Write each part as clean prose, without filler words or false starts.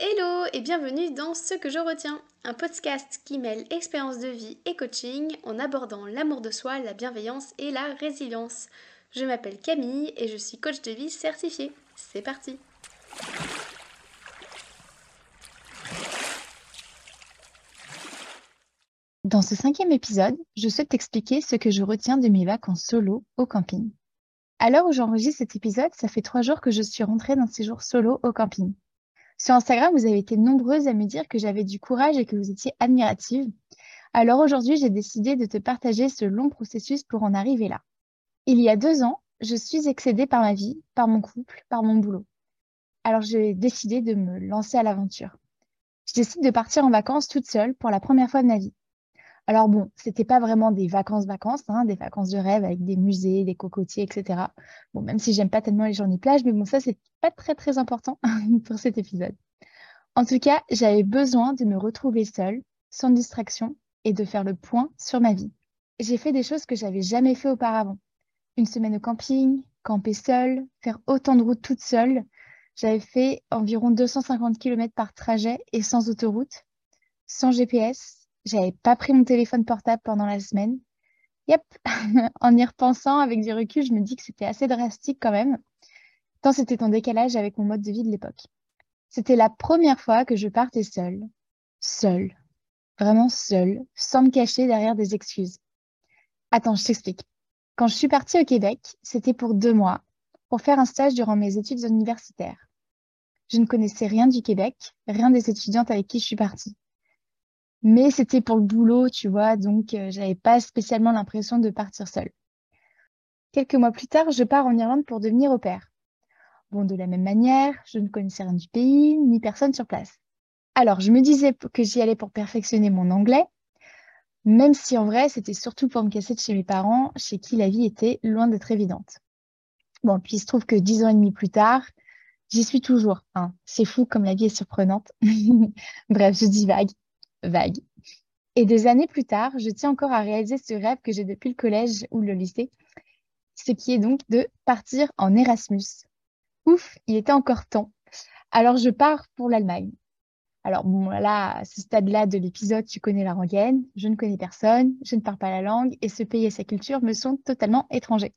Hello et bienvenue dans Ce que je retiens, un podcast qui mêle expérience de vie et coaching en abordant l'amour de soi, la bienveillance et la résilience. Je m'appelle Camille et je suis coach de vie certifiée. C'est parti! Dans ce 5e épisode, je souhaite t'expliquer ce que je retiens de mes vacances solo au camping. À l'heure où j'enregistre cet épisode, ça fait 3 jours que je suis rentrée d'un séjour solo au camping. Sur Instagram, vous avez été nombreuses à me dire que j'avais du courage et que vous étiez admiratives. Alors aujourd'hui, j'ai décidé de te partager ce long processus pour en arriver là. Il y a 2 ans, je suis excédée par ma vie, par mon couple, par mon boulot. Alors j'ai décidé de me lancer à l'aventure. Je décide de partir en vacances toute seule pour la première fois de ma vie. Alors bon, c'était pas vraiment des vacances-vacances, des vacances de rêve avec des musées, des cocotiers, etc. Bon, même si j'aime pas tellement les journées plage, mais bon, ça c'est pas très très important pour cet épisode. En tout cas, j'avais besoin de me retrouver seule, sans distraction, et de faire le point sur ma vie. J'ai fait des choses que j'avais jamais fait auparavant. Une semaine au camping, camper seule, faire autant de routes toute seule. J'avais fait environ 250 km par trajet et sans autoroute, sans GPS. J'avais pas pris mon téléphone portable pendant la semaine. Yep, en y repensant avec du recul, je me dis que c'était assez drastique quand même, tant c'était en décalage avec mon mode de vie de l'époque. C'était la première fois que je partais seule, vraiment seule, sans me cacher derrière des excuses. Attends, je t'explique. Quand je suis partie au Québec, c'était pour 2 mois, pour faire un stage durant mes études universitaires. Je ne connaissais rien du Québec, rien des étudiantes avec qui je suis partie. Mais c'était pour le boulot, tu vois, donc j'avais pas spécialement l'impression de partir seule. Quelques mois plus tard, je pars en Irlande pour devenir au pair. Bon, de la même manière, je ne connaissais rien du pays, ni personne sur place. Alors, je me disais que j'y allais pour perfectionner mon anglais, même si en vrai, c'était surtout pour me casser de chez mes parents, chez qui la vie était loin d'être évidente. Bon, puis il se trouve que 10 ans et demi plus tard, j'y suis toujours. C'est fou comme la vie est surprenante. Bref, je divague. Vague. Et des années plus tard, je tiens encore à réaliser ce rêve que j'ai depuis le collège ou le lycée, ce qui est donc de partir en Erasmus. Ouf, il était encore temps. Alors je pars pour l'Allemagne. Alors bon, là, à ce stade-là de l'épisode, tu connais la rengaine, je ne connais personne, je ne parle pas la langue et ce pays et sa culture me sont totalement étrangers.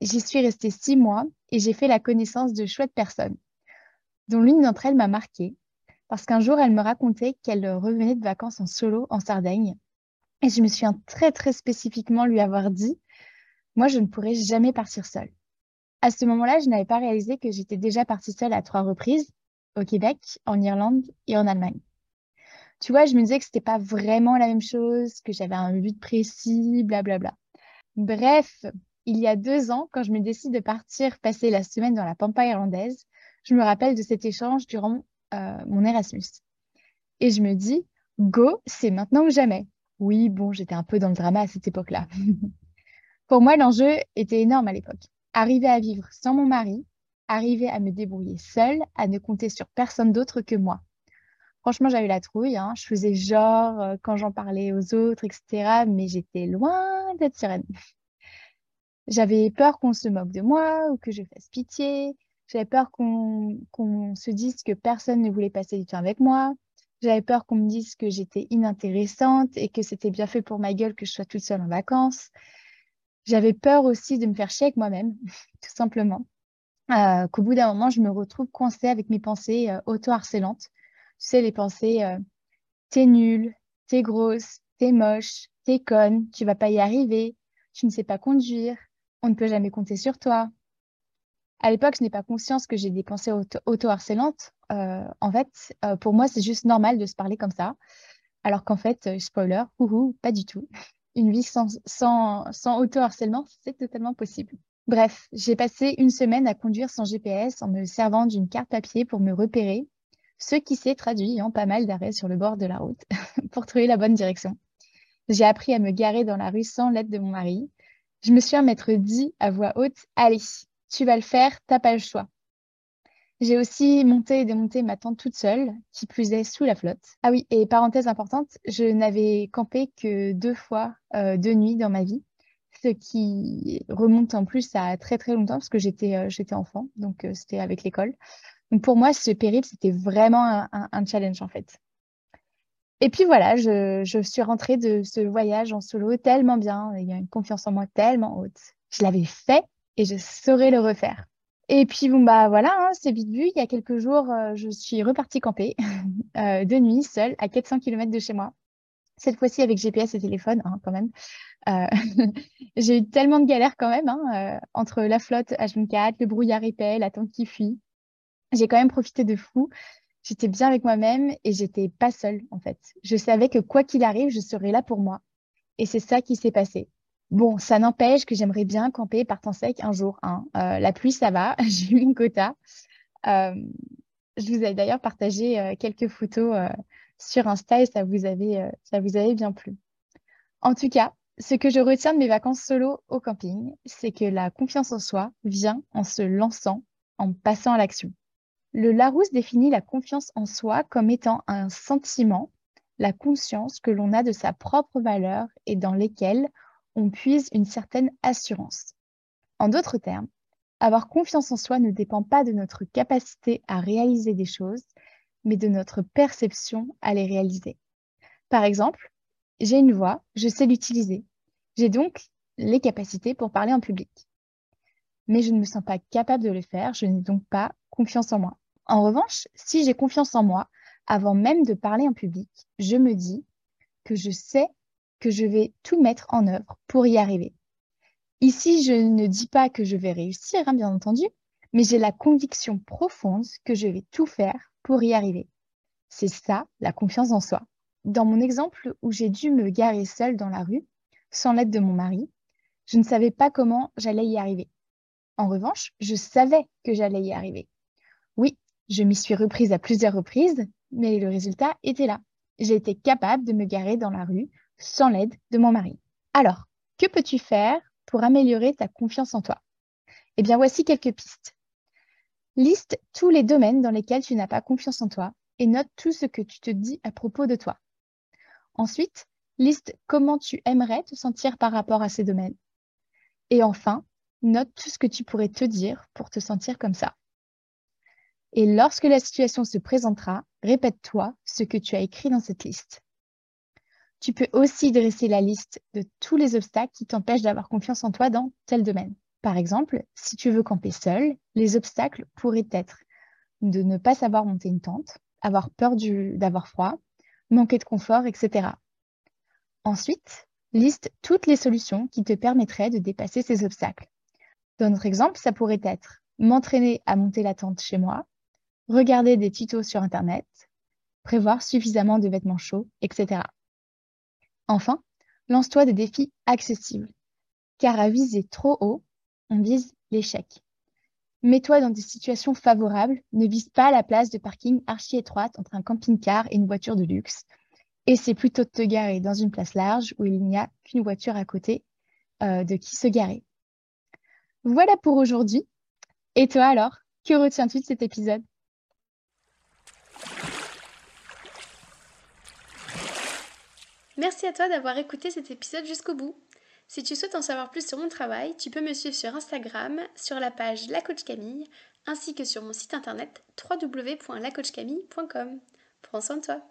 J'y suis restée 6 mois et j'ai fait la connaissance de chouettes personnes, dont l'une d'entre elles m'a marquée. Parce qu'un jour, elle me racontait qu'elle revenait de vacances en solo en Sardaigne. Et je me souviens très, très spécifiquement lui avoir dit « Moi, je ne pourrais jamais partir seule. » À ce moment-là, je n'avais pas réalisé que j'étais déjà partie seule à 3 reprises, au Québec, en Irlande et en Allemagne. Tu vois, je me disais que c'était pas vraiment la même chose, que j'avais un but précis, blablabla. Bref, il y a 2 ans, quand je me décide de partir passer la semaine dans la Pampa irlandaise, je me rappelle de cet échange durant mon Erasmus. Et je me dis, go, c'est maintenant ou jamais. Oui, bon, j'étais un peu dans le drama à cette époque-là. Pour moi, l'enjeu était énorme à l'époque. Arriver à vivre sans mon mari, arriver à me débrouiller seule, à ne compter sur personne d'autre que moi. Franchement, j'avais la trouille, je faisais genre quand j'en parlais aux autres, etc. Mais j'étais loin d'être sereine. J'avais peur qu'on se moque de moi ou que je fasse pitié. J'avais peur qu'on se dise que personne ne voulait passer du temps avec moi. J'avais peur qu'on me dise que j'étais inintéressante et que c'était bien fait pour ma gueule que je sois toute seule en vacances. J'avais peur aussi de me faire chier avec moi-même, tout simplement. Qu'au bout d'un moment, je me retrouve coincée avec mes pensées auto-harcelantes. Tu sais, les pensées « t'es nulle, t'es grosse, t'es moche, t'es conne, tu vas pas y arriver, tu ne sais pas conduire, on ne peut jamais compter sur toi ». À l'époque, je n'ai pas conscience que j'ai des pensées auto-harcelantes. En fait, pour moi, c'est juste normal de se parler comme ça. Alors qu'en fait, spoiler, pas du tout. Une vie sans auto-harcèlement, c'est totalement possible. Bref, j'ai passé 1 semaine à conduire sans GPS en me servant d'une carte papier pour me repérer, ce qui s'est traduit en pas mal d'arrêts sur le bord de la route pour trouver la bonne direction. J'ai appris à me garer dans la rue sans l'aide de mon mari. Je me suis à m'être dit à voix haute, allez, tu vas le faire, t'as pas le choix. J'ai aussi monté et démonté ma tente toute seule, qui puisait sous la flotte. Ah oui, et parenthèse importante, je n'avais campé que 2 fois 2 nuits dans ma vie, ce qui remonte en plus à très très longtemps, parce que j'étais enfant, donc c'était avec l'école. Donc pour moi, ce périple, c'était vraiment un challenge en fait. Et puis voilà, je suis rentrée de ce voyage en solo tellement bien, il y a une confiance en moi tellement haute. Je l'avais fait et je saurais le refaire. Et puis bon bah voilà, hein, c'est vite vu, il y a quelques jours, je suis repartie camper de nuit, seule, à 400 km de chez moi. Cette fois-ci avec GPS et téléphone, hein, quand même. J'ai eu tellement de galères quand même, hein, entre la flotte H24, le brouillard épais, la tente qui fuit. J'ai quand même profité de fou. J'étais bien avec moi-même et j'étais pas seule en fait. Je savais que quoi qu'il arrive, je serais là pour moi. Et c'est ça qui s'est passé. Bon, ça n'empêche que j'aimerais bien camper par temps sec un jour. Hein. La pluie, ça va. J'ai eu une quota. Je vous ai d'ailleurs partagé quelques photos sur Insta et ça vous avait bien plu. En tout cas, ce que je retiens de mes vacances solo au camping, c'est que la confiance en soi vient en se lançant, en passant à l'action. Le Larousse définit la confiance en soi comme étant un sentiment, la conscience que l'on a de sa propre valeur et dans lesquelles on puise une certaine assurance. En d'autres termes, avoir confiance en soi ne dépend pas de notre capacité à réaliser des choses, mais de notre perception à les réaliser. Par exemple, j'ai une voix, je sais l'utiliser. J'ai donc les capacités pour parler en public. Mais je ne me sens pas capable de le faire, je n'ai donc pas confiance en moi. En revanche, si j'ai confiance en moi, avant même de parler en public, je me dis que je sais que je vais tout mettre en œuvre pour y arriver. Ici, je ne dis pas que je vais réussir, hein, bien entendu, mais j'ai la conviction profonde que je vais tout faire pour y arriver. C'est ça, la confiance en soi. Dans mon exemple où j'ai dû me garer seule dans la rue, sans l'aide de mon mari, je ne savais pas comment j'allais y arriver. En revanche, je savais que j'allais y arriver. Oui, je m'y suis reprise à plusieurs reprises, mais le résultat était là. J'ai été capable de me garer dans la rue sans l'aide de mon mari. Alors, que peux-tu faire pour améliorer ta confiance en toi? Eh bien, voici quelques pistes. Liste tous les domaines dans lesquels tu n'as pas confiance en toi et note tout ce que tu te dis à propos de toi. Ensuite, liste comment tu aimerais te sentir par rapport à ces domaines. Et enfin, note tout ce que tu pourrais te dire pour te sentir comme ça. Et lorsque la situation se présentera, répète-toi ce que tu as écrit dans cette liste. Tu peux aussi dresser la liste de tous les obstacles qui t'empêchent d'avoir confiance en toi dans tel domaine. Par exemple, si tu veux camper seul, les obstacles pourraient être de ne pas savoir monter une tente, avoir peur d'avoir froid, manquer de confort, etc. Ensuite, liste toutes les solutions qui te permettraient de dépasser ces obstacles. Dans notre exemple, ça pourrait être m'entraîner à monter la tente chez moi, regarder des tutos sur Internet, prévoir suffisamment de vêtements chauds, etc. Enfin, lance-toi des défis accessibles, car à viser trop haut, on vise l'échec. Mets-toi dans des situations favorables, ne vise pas la place de parking archi-étroite entre un camping-car et une voiture de luxe, essaie plutôt de te garer dans une place large où il n'y a qu'une voiture à côté de qui se garer. Voilà pour aujourd'hui. Et toi alors, que retiens-tu de cet épisode ? Merci à toi d'avoir écouté cet épisode jusqu'au bout. Si tu souhaites en savoir plus sur mon travail, tu peux me suivre sur Instagram, sur la page La Coach Camille, ainsi que sur mon site internet www.lacoachcamille.com. Prends soin de toi.